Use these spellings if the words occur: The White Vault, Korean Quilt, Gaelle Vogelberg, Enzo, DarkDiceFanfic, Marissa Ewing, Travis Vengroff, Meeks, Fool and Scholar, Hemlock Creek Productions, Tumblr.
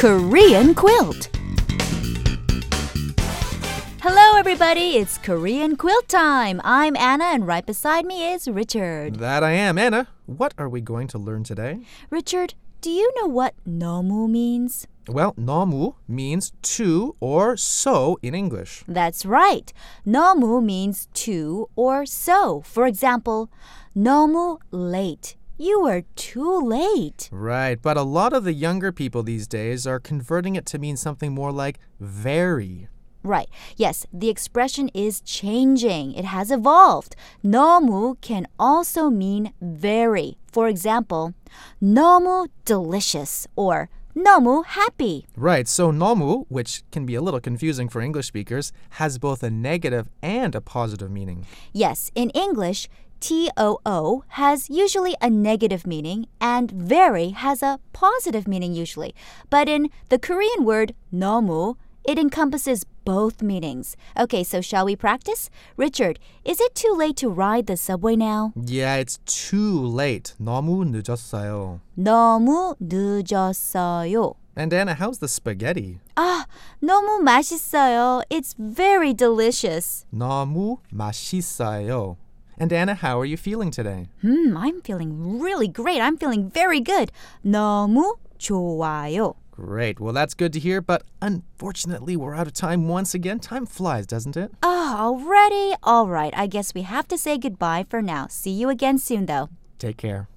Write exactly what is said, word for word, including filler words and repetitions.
Korean Quilt! Hello everybody, it's Korean Quilt time! I'm Anna and right beside me is Richard. That I am, Anna. What are we going to learn today? Richard, do you know what 너무 means? Well, 너무 means too or so in English. That's right. 너무 means too or so. For example, 너무 late. You were too late. Right, but a lot of the younger people these days are converting it to mean something more like very. Right. Yes, the expression is changing. It has evolved. 너무 can also mean very. For example, 너무 delicious or 너무 happy. Right, so 너무, which can be a little confusing for English speakers, has both a negative and a positive meaning. Yes, in English, too has usually a negative meaning and very has a positive meaning usually. But in the Korean word 너무, it encompasses both meanings. Okay, so shall we practice? Richard, is it too late to ride the subway now? Yeah, it's too late. 너무 늦었어요. 너무 늦었어요. And Anna, how's the spaghetti? Ah, 너무 맛있어요. It's very delicious. 너무 맛있어요. And Anna, how are you feeling today? Hmm, I'm feeling really great. I'm feeling very good. 너무 좋아요. Great. Well, that's good to hear, but unfortunately, we're out of time once again. Time flies, doesn't it? Oh, already? All right. I guess we have to say goodbye for now. See you again soon, though. Take care.